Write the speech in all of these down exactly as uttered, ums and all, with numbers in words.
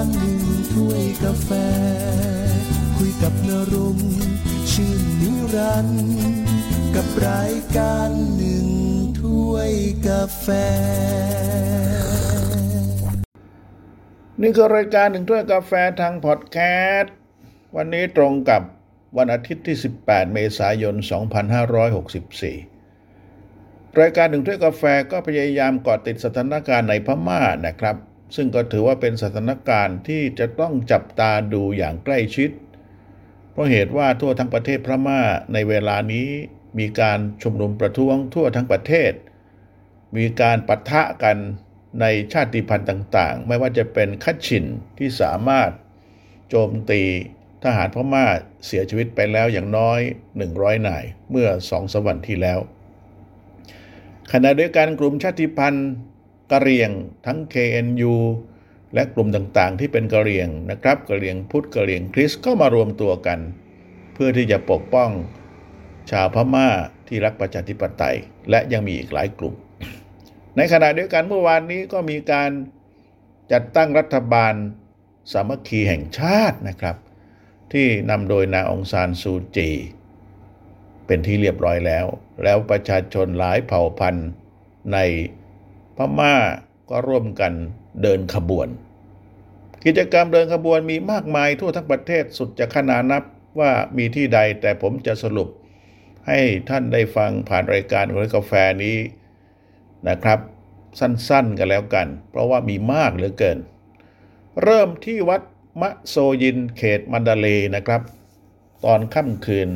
างหนึ่งถ้วยกาแฟคุยกับนรงค์ชื่นนิรันดร์กับรายการหนึ่งถ้วยกาแฟนี่คือรายการหนึ่งถ้วยกาแฟทางพอดแคสต์วันนี้ตรงกับวันอาทิตย์ที่สิบแปดเมษายนสองพันห้าร้อยหกสิบสี่รายการหนึ่งถ้วยกาแฟก็พยายามเกาะติดสถานการณ์ในพม่านะครับซึ่งก็ถือว่าเป็นสถานการณ์ที่จะต้องจับตาดูอย่างใกล้ชิดเพราะเหตุว่าทั่วทั้งประเทศพม่าในเวลานี้มีการชุมนุมประท้วงทั่วทั้งประเทศมีการปะทะกันในชาติพันธุ์ต่างๆไม่ว่าจะเป็นคัชชินที่สามารถโจมตีทหารพม่าเสียชีวิตไปแล้วอย่างน้อยหนึ่งร้อยนายเมื่อสองสามวันที่แล้วขณะเดียวกันกลุ่มชาติพันธุ์กะเหรี่ยงทั้ง เค เอ็น ยู และกลุ่มต่างๆที่เป็นกะเหรี่ยงนะครับกะเหรี่ยงพุทธกะเหรี่ยงคริสต์ก็มารวมตัวกันเพื่อที่จะปกป้องชาวพม่าที่รักประชาธิปไตยและยังมีอีกหลายกลุ่มในขณะเดียวกันเมื่อวานนี้ก็มีการจัดตั้งรัฐบาลสามัคคีแห่งชาตินะครับที่นำโดยนางองซานซูจีเป็นที่เรียบร้อยแล้วแล้วประชาชนหลายเผ่าพันธุ์ในพม่าก็ร่วมกันเดินขบวนกิจกรรมเดินขบวนมีมากมายทั่วทั้งประเทศสุดจะขนานับว่ามีที่ใดแต่ผมจะสรุปให้ท่านได้ฟังผ่านรายการของกาแฟนี้นะครับสั้นๆกันแล้วกันเพราะว่ามีมากเหลือเกินเริ่มที่วัดมะโซยินเขตมันดาเลนะครับตอนค่ำคืน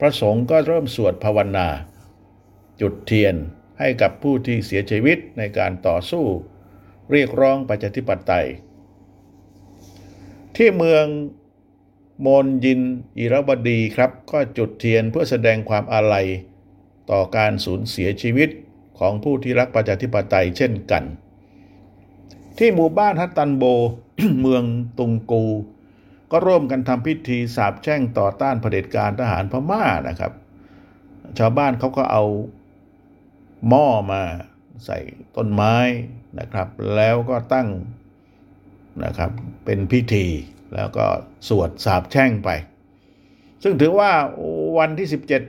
พระสงฆ์ก็เริ่มสวดภาวนาจุดเทียนให้กับผู้ที่เสียชีวิตในการต่อสู้เรียกร้องประชาธิปไตยที่เมืองโมนยินอิระวดีครับก็จุดเทียนเพื่อแสดงความอาลัยต่อการสูญเสียชีวิตของผู้ที่รักประชาธิปไตยเช่นกันที่หมู่บ้านฮัตตันโบ เมืองตุงกูก็ร่วมกันทำพิธีสาปแช่งต่อต้านเผด็จการทหารพม่านะครับชาวบ้านเขาก็เอาหม้อมาใส่ต้นไม้นะครับแล้วก็ตั้งนะครับเป็นพิธีแล้วก็สวดสาปแช่งไปซึ่งถือว่าวันที่สิบเจ็ด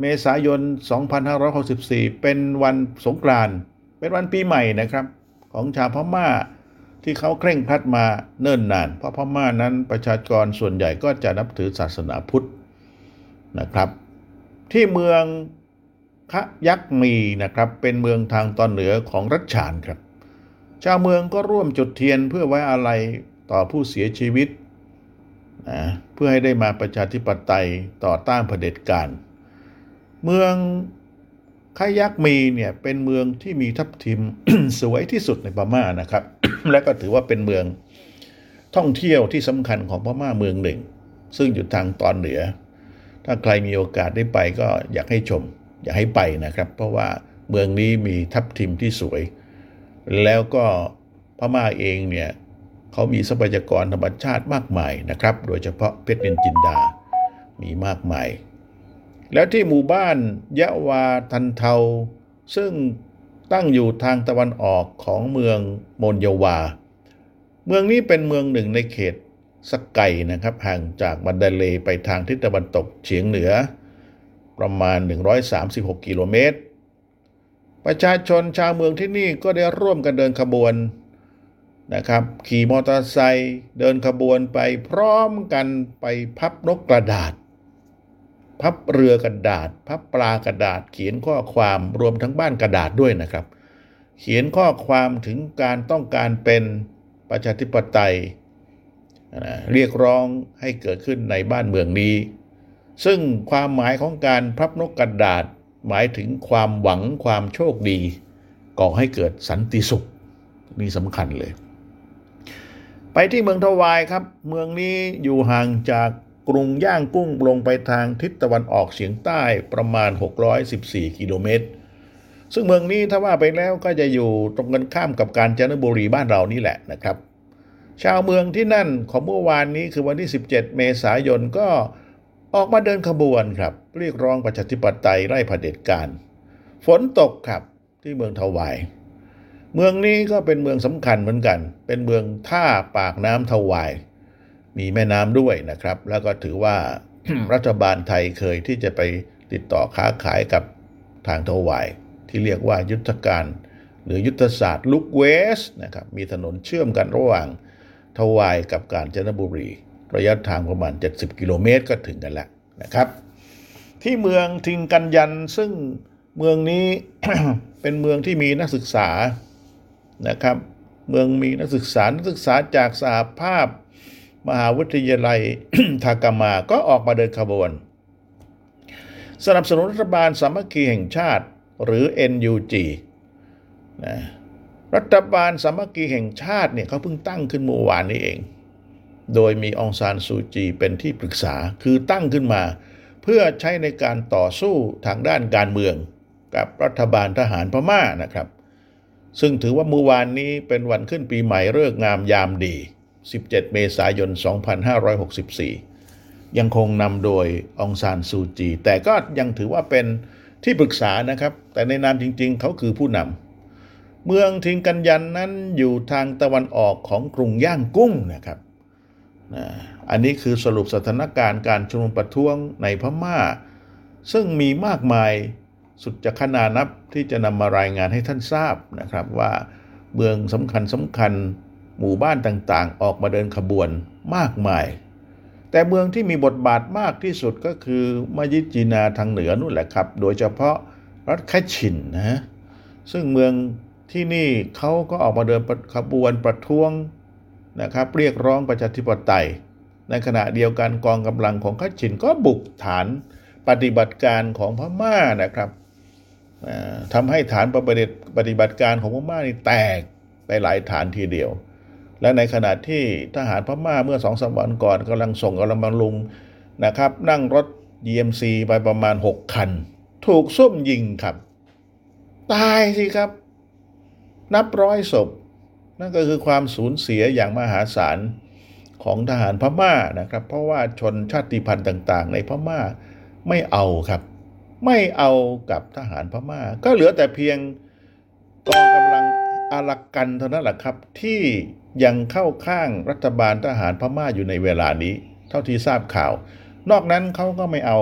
เมษายนสองพันห้าร้อยหกสิบสี่เป็นวันสงกรานต์เป็นวันปีใหม่นะครับของชาวพม่าที่เขาเคร่งครัดมาเนิ่นนานเพราะพม่านั้นประชากรส่วนใหญ่ก็จะนับถือศาสนาพุทธนะครับที่เมืองคะยักมีนะครับเป็นเมืองทางตอนเหนือของรัชฉานครับชาวเมืองก็ร่วมจุดเทียนเพื่อไว้อาลัยต่อผู้เสียชีวิตนะเพื่อให้ได้มาประชาธิปไตยต่อต้านเผด็จการเมืองคะยักมีเนี่ยเป็นเมืองที่มีทับทิม สวยที่สุดในพม่านะครับ และก็ถือว่าเป็นเมืองท่องเที่ยวที่สำคัญของพม่าเมืองหนึ่งซึ่งอยู่ทางตอนเหนือถ้าใครมีโอกาสได้ไปก็อยากให้ชมอยากให้ไปนะครับเพราะว่าเมืองนี้มีทับทิมที่สวยแล้วก็พม่าเองเนี่ยเขามีทรัพยากรธรรมชาติมากมายนะครับโดยเฉพาะเพชรนินจินดามีมากมายแล้วที่หมู่บ้านยะวาทันเทาซึ่งตั้งอยู่ทางตะวันออกของเมืองโมนยวาเมืองนี้เป็นเมืองหนึ่งในเขตสะไก่นะครับห่างจากมันดาเลไปทางทิศตะวันตกเฉียงเหนือประมาณหนึ่งร้อยสามสิบหกกิโลเมตรประชาชนชาวเมืองที่นี่ก็ได้ร่วมกันเดินขบวนนะครับขี่มอเตอร์ไซค์เดินขบวนไปพร้อมกันไปพับนกกระดาษพับเรือกระดาษพับปลากระดาษเขียนข้อความรวมทั้งบ้านกระดาษด้วยนะครับเขียนข้อความถึงการต้องการเป็นประชาธิปไตยเรียกร้องให้เกิดขึ้นในบ้านเมืองนี้ซึ่งความหมายของการพับนกกระดาษหมายถึงความหวังความโชคดีก่อให้เกิดสันติสุขนี่สำคัญเลยไปที่เมืองทวายครับเมืองนี้อยู่ห่างจากกรุงย่างกุ้งลงไปทางทิศตะวันออกเฉียงใต้ประมาณหกร้อยสิบสี่กิโลเมตรซึ่งเมืองนี้ถ้าว่าไปแล้วก็จะอยู่ตรงกันข้ามกับกาญจนบุรีบ้านเรานี่แหละนะครับชาวเมืองที่นั่นของเมื่อวานนี้คือวันที่สิบเจ็ดเมษายนก็ออกมาเดินขบวนครับเรียกร้องประชาธิปไตยไล่เผด็จการฝนตกครับที่เมืองทวาย เมืองนี้ก็เป็นเมืองสำคัญเหมือนกันเป็นเมืองท่าปากน้ำทวายมีแม่น้ำด้วยนะครับแล้วก็ถือว่า รัฐบาลไทยเคยที่จะไปติดต่อค้าขายกับทางทวายที่เรียกว่ายุทธการหรือยุทธศาสตร์ลุกเวสนะครับมีถนนเชื่อมกันระหว่างทวายกับกาญจนบุรีระยะทางประมาณเจ็ดสิบกิโลเมตรก็ถึงกันแล้วนะครับที่เมืองทิงกันยันซึ่งเมืองนี้ เป็นเมืองที่มีนักศึกษานะครับเมืองมีนักศึกษานักศึกษาจากสหภาพมหาวิทยาลัย ทากามาก็ออกมาเดินขบวนสนับสนุนรัฐบาลสามัคคีแห่งชาติหรือ เอ็น ยู จี นะรัฐบาลสามัคคีแห่งชาติเนี่ยเขาเพิ่งตั้งขึ้นเมื่อวานนี้เองโดยมีองซานซูจีเป็นที่ปรึกษาคือตั้งขึ้นมาเพื่อใช้ในการต่อสู้ทางด้านการเมืองกับรัฐบาลทหารพม่านะครับซึ่งถือว่าเมื่อวานนี้เป็นวันขึ้นปีใหม่ฤกษ์งามยามดีสิบเจ็ดเมษายนสองพันห้าร้อยหกสิบสี่ยังคงนำโดยองซานซูจีแต่ก็ยังถือว่าเป็นที่ปรึกษานะครับแต่ในนามจริงๆเขาคือผู้นำเมืองทิงกันยันนั้นอยู่ทางตะวันออกของกรุงย่างกุ้งนะครับอันนี้คือสรุปสถานการณ์การชุมนุมประท้วงในพม่าซึ่งมีมากมายสุดจะขนานับที่จะนำมารายงานให้ท่านทราบนะครับว่าเมืองสำคัญสำคัญหมู่บ้านต่างๆออกมาเดินขบวนมากมายแต่เมืองที่มีบทบาทมากที่สุดก็คือมัยิจีนาทางเหนือนู่นแหละครับโดยเฉพาะรัฐคัชชินนะซึ่งเมืองที่นี่เขาก็ออกมาเดินขบวนประท้วงนะครับเรียกร้องประชาธิปไตยในขณะเดียวกันกองกำลังของคัชชินก็บุกฐานปฏิบัติการของพม่านะครับทำให้ฐานปฏิบัติการของพม่านี่แตกไปหลายฐานทีเดียวและในขณะที่ทหารพม่าเมื่อ สองสามวันก่อนกำลังส่งกำลังบำรุงนะครับนั่งรถ ยี เอ็ม ซี ไปประมาณหกคันถูกซุ่มยิงครับตายสิครับนับร้อยศพนั่นก็คือความสูญเสียอย่างมหาศาลของทหารพม่านะครับเพราะว่าชนชาติพันธุ์ต่างๆในพม่าไม่เอาครับไม่เอากับทหารพม่าก็เหลือแต่เพียงกองกำลังอารักกันเท่านั้นแหละครับที่ยังเข้าข้างรัฐบาลทหารพม่าอยู่ในเวลานี้เท่าที่ทราบข่าวนอกนั้นเขาก็ไม่เอา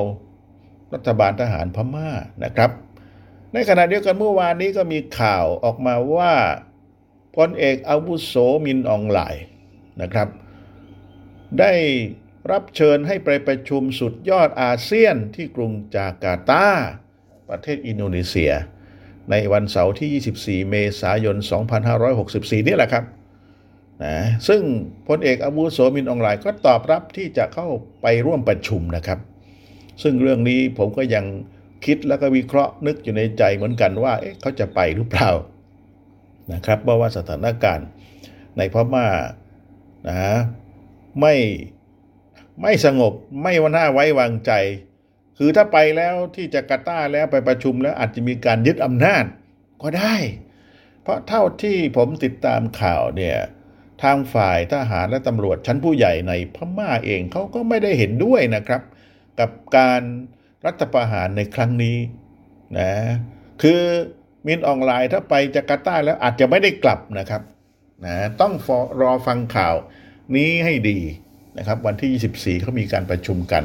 รัฐบาลทหารพม่านะครับในขณะเดียวกันเมื่อวานนี้ก็มีข่าวออกมาว่าพลเอกอาวุโสมินอองหลายนะครับได้รับเชิญให้ไปประชุมสุดยอดอาเซียนที่กรุงจาการ์ตาประเทศอินโดนีเซียในวันเสาร์ที่ยี่สิบสี่เมษายนสองพันห้าร้อยหกสิบสี่นี่แหละครับนะซึ่งพลเอกอาวุโสมินอองหลายก็ตอบรับที่จะเข้าไปร่วมประชุมนะครับซึ่งเรื่องนี้ผมก็ยังคิดแล้วก็วิเคราะห์นึกอยู่ในใจเหมือนกันว่าเอ๊ะเขาจะไปหรือเปล่านะครับเพราะว่าสถานการณ์ในพม่านะไม่ไม่สงบไม่ว่าน่าไว้วางใจคือถ้าไปแล้วที่จาการ์ตาแล้วไปประชุมแล้วอาจจะมีการยึดอำนาจก็ได้เพราะเท่าที่ผมติดตามข่าวเนี่ยทางฝ่ายทหารและตำรวจชั้นผู้ใหญ่ในพม่าเองเขาก็ไม่ได้เห็นด้วยนะครับกับการรัฐประหารในครั้งนี้นะคือมินอองหลายถ้าไปจาการ์ตาแล้วอาจจะไม่ได้กลับนะครับนะต้องรอฟังข่าวนี้ให้ดีนะครับวันที่ยี่สิบสี่เขามีการประชุมกัน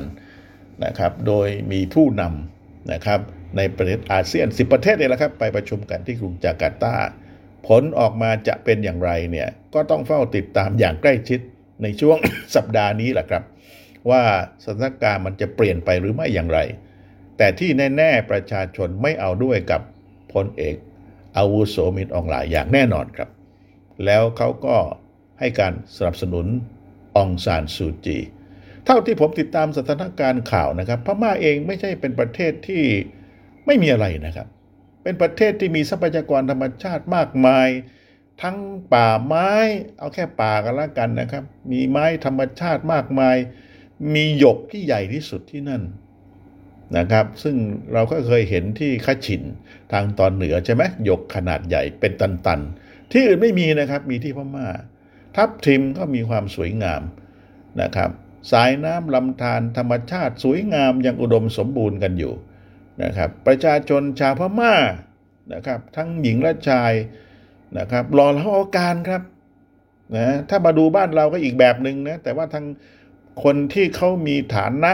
นะครับโดยมีผู้นำนะครับในประเทศอาเซียนสิบประเทศนี่แหละครับไปประชุมกันที่กรุงจาการ์ตาผลออกมาจะเป็นอย่างไรเนี่ยก็ต้องเฝ้าติดตามอย่างใกล้ชิดในช่วง สัปดาห์นี้แหละครับว่าสถานการณ์มันจะเปลี่ยนไปหรือไม่อย่างไรแต่ที่แน่ๆประชาชนไม่เอาด้วยกับพลเอกอาวุโสมินอองหลายอย่างแน่นอนครับแล้วเขาก็ให้การสนับสนุนองซานซูจีเท่าที่ผมติดตามสถานการณ์ข่าวนะครับพม่าเองไม่ใช่เป็นประเทศที่ไม่มีอะไรนะครับเป็นประเทศที่มีทรัพยากรธรรมชาติมากมายทั้งป่าไม้เอาแค่ป่ากันละกันนะครับมีไม้ธรรมชาติมากมายมีหยกที่ใหญ่ที่สุดที่นั่นนะครับซึ่งเราก็เคยเห็นที่คัชชินทางตอนเหนือใช่ไหมหยกขนาดใหญ่เป็นตันๆที่อื่นไม่มีนะครับมีที่พม่าทับทิมก็มีความสวยงามนะครับสายน้ำลำธารธรรมชาติสวยงามยังอุดมสมบูรณ์กันอยู่นะครับประชาชนชาวพม่านะครับทั้งหญิงและชาย นะครับรอเล่าอาการครับนะถ้ามาดูบ้านเราก็อีกแบบหนึ่งนะแต่ว่าทางคนที่เขามีฐานะ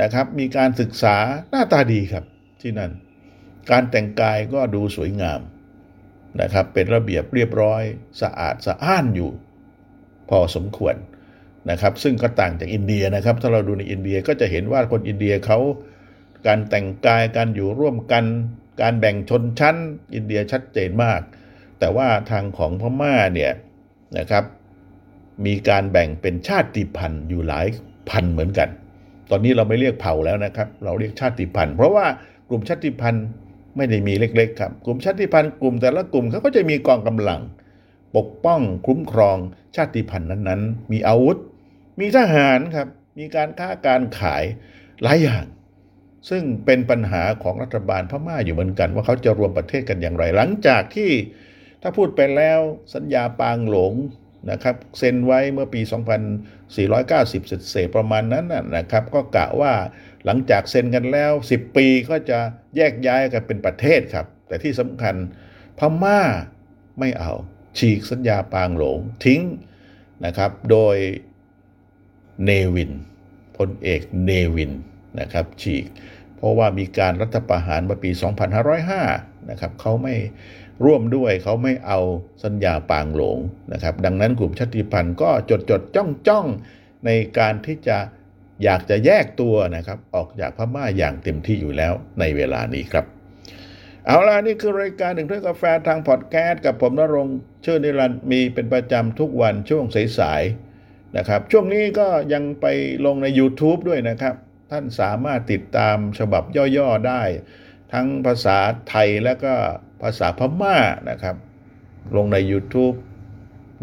นะครับมีการศึกษาหน้าตาดีครับที่นั่นการแต่งกายก็ดูสวยงามนะครับเป็นระเบียบเรียบร้อยสะอาดสะอ้านอยู่พอสมควรนะครับซึ่งก็ต่างจากอินเดียนะครับถ้าเราดูในอินเดียก็จะเห็นว่าคนอินเดียเขาการแต่งกายการอยู่ร่วมกันการแบ่งชนชั้นอินเดียชัดเจนมากแต่ว่าทางของพม่าเนี่ยนะครับมีการแบ่งเป็นชาติพันธุ์อยู่หลายพันธุ์เหมือนกันตอนนี้เราไม่เรียกเผ่าแล้วนะครับเราเรียกชาติพันธุ์เพราะว่ากลุ่มชาติพันธุ์ไม่ได้มีเล็กๆครับกลุ่มชาติพันธุ์กลุ่มแต่ละกลุ่มเขาก็จะมีกองกำลังปกป้องคุ้มครองชาติพันธุ์นั้นๆมีอาวุธมีทหารครับมีการค้าการขายหลายอย่างซึ่งเป็นปัญหาของรัฐบาลพม่าอยู่เหมือนกันว่าเขาจะรวมประเทศกันอย่างไรหลังจากที่ถ้าพูดไปแล้วสัญญาปางหลงนะครับเซ็นไว้เมื่อปีสองพันสี่ร้อยเก้าสิบเศษๆประมาณนั้นนะครับก็กะว่าหลังจากเซ็นกันแล้วสิบปีก็จะแยกย้ายกันเป็นประเทศครับแต่ที่สำคัญพม่าไม่เอาฉีกสัญญาปางหลงทิ้งนะครับโดยเนวินพลเอกเนวินนะครับฉีกเพราะว่ามีการรัฐประหารเมื่อปีสองพันห้าร้อยห้านะครับเขาไม่ร่วมด้วยเขาไม่เอาสัญญาปางหลงนะครับดังนั้นกลุ่มชาติพันธุ์ก็จดจดจ้องจ้องในการที่จะอยากจะแยกตัวนะครับออกจากพม่าอย่างเต็มที่อยู่แล้วในเวลานี้ครับเอาล่ะนี่คือรายการหนึ่งถ้วยกาแฟทางพอดแคสต์กับผมณรงค์ชื่นนิรันดร์มีเป็นประจำทุกวันช่วงสายๆนะครับช่วงนี้ก็ยังไปลงใน YouTube ด้วยนะครับท่านสามารถติดตามฉบับย่อๆได้ทั้งภาษาไทยและก็ภาษาพม่านะครับลงใน YouTube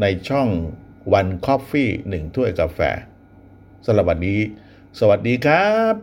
ในช่อง One Coffee หนึ่งถ้วยกาแฟสำหรับวันนี้สวัสดีครับ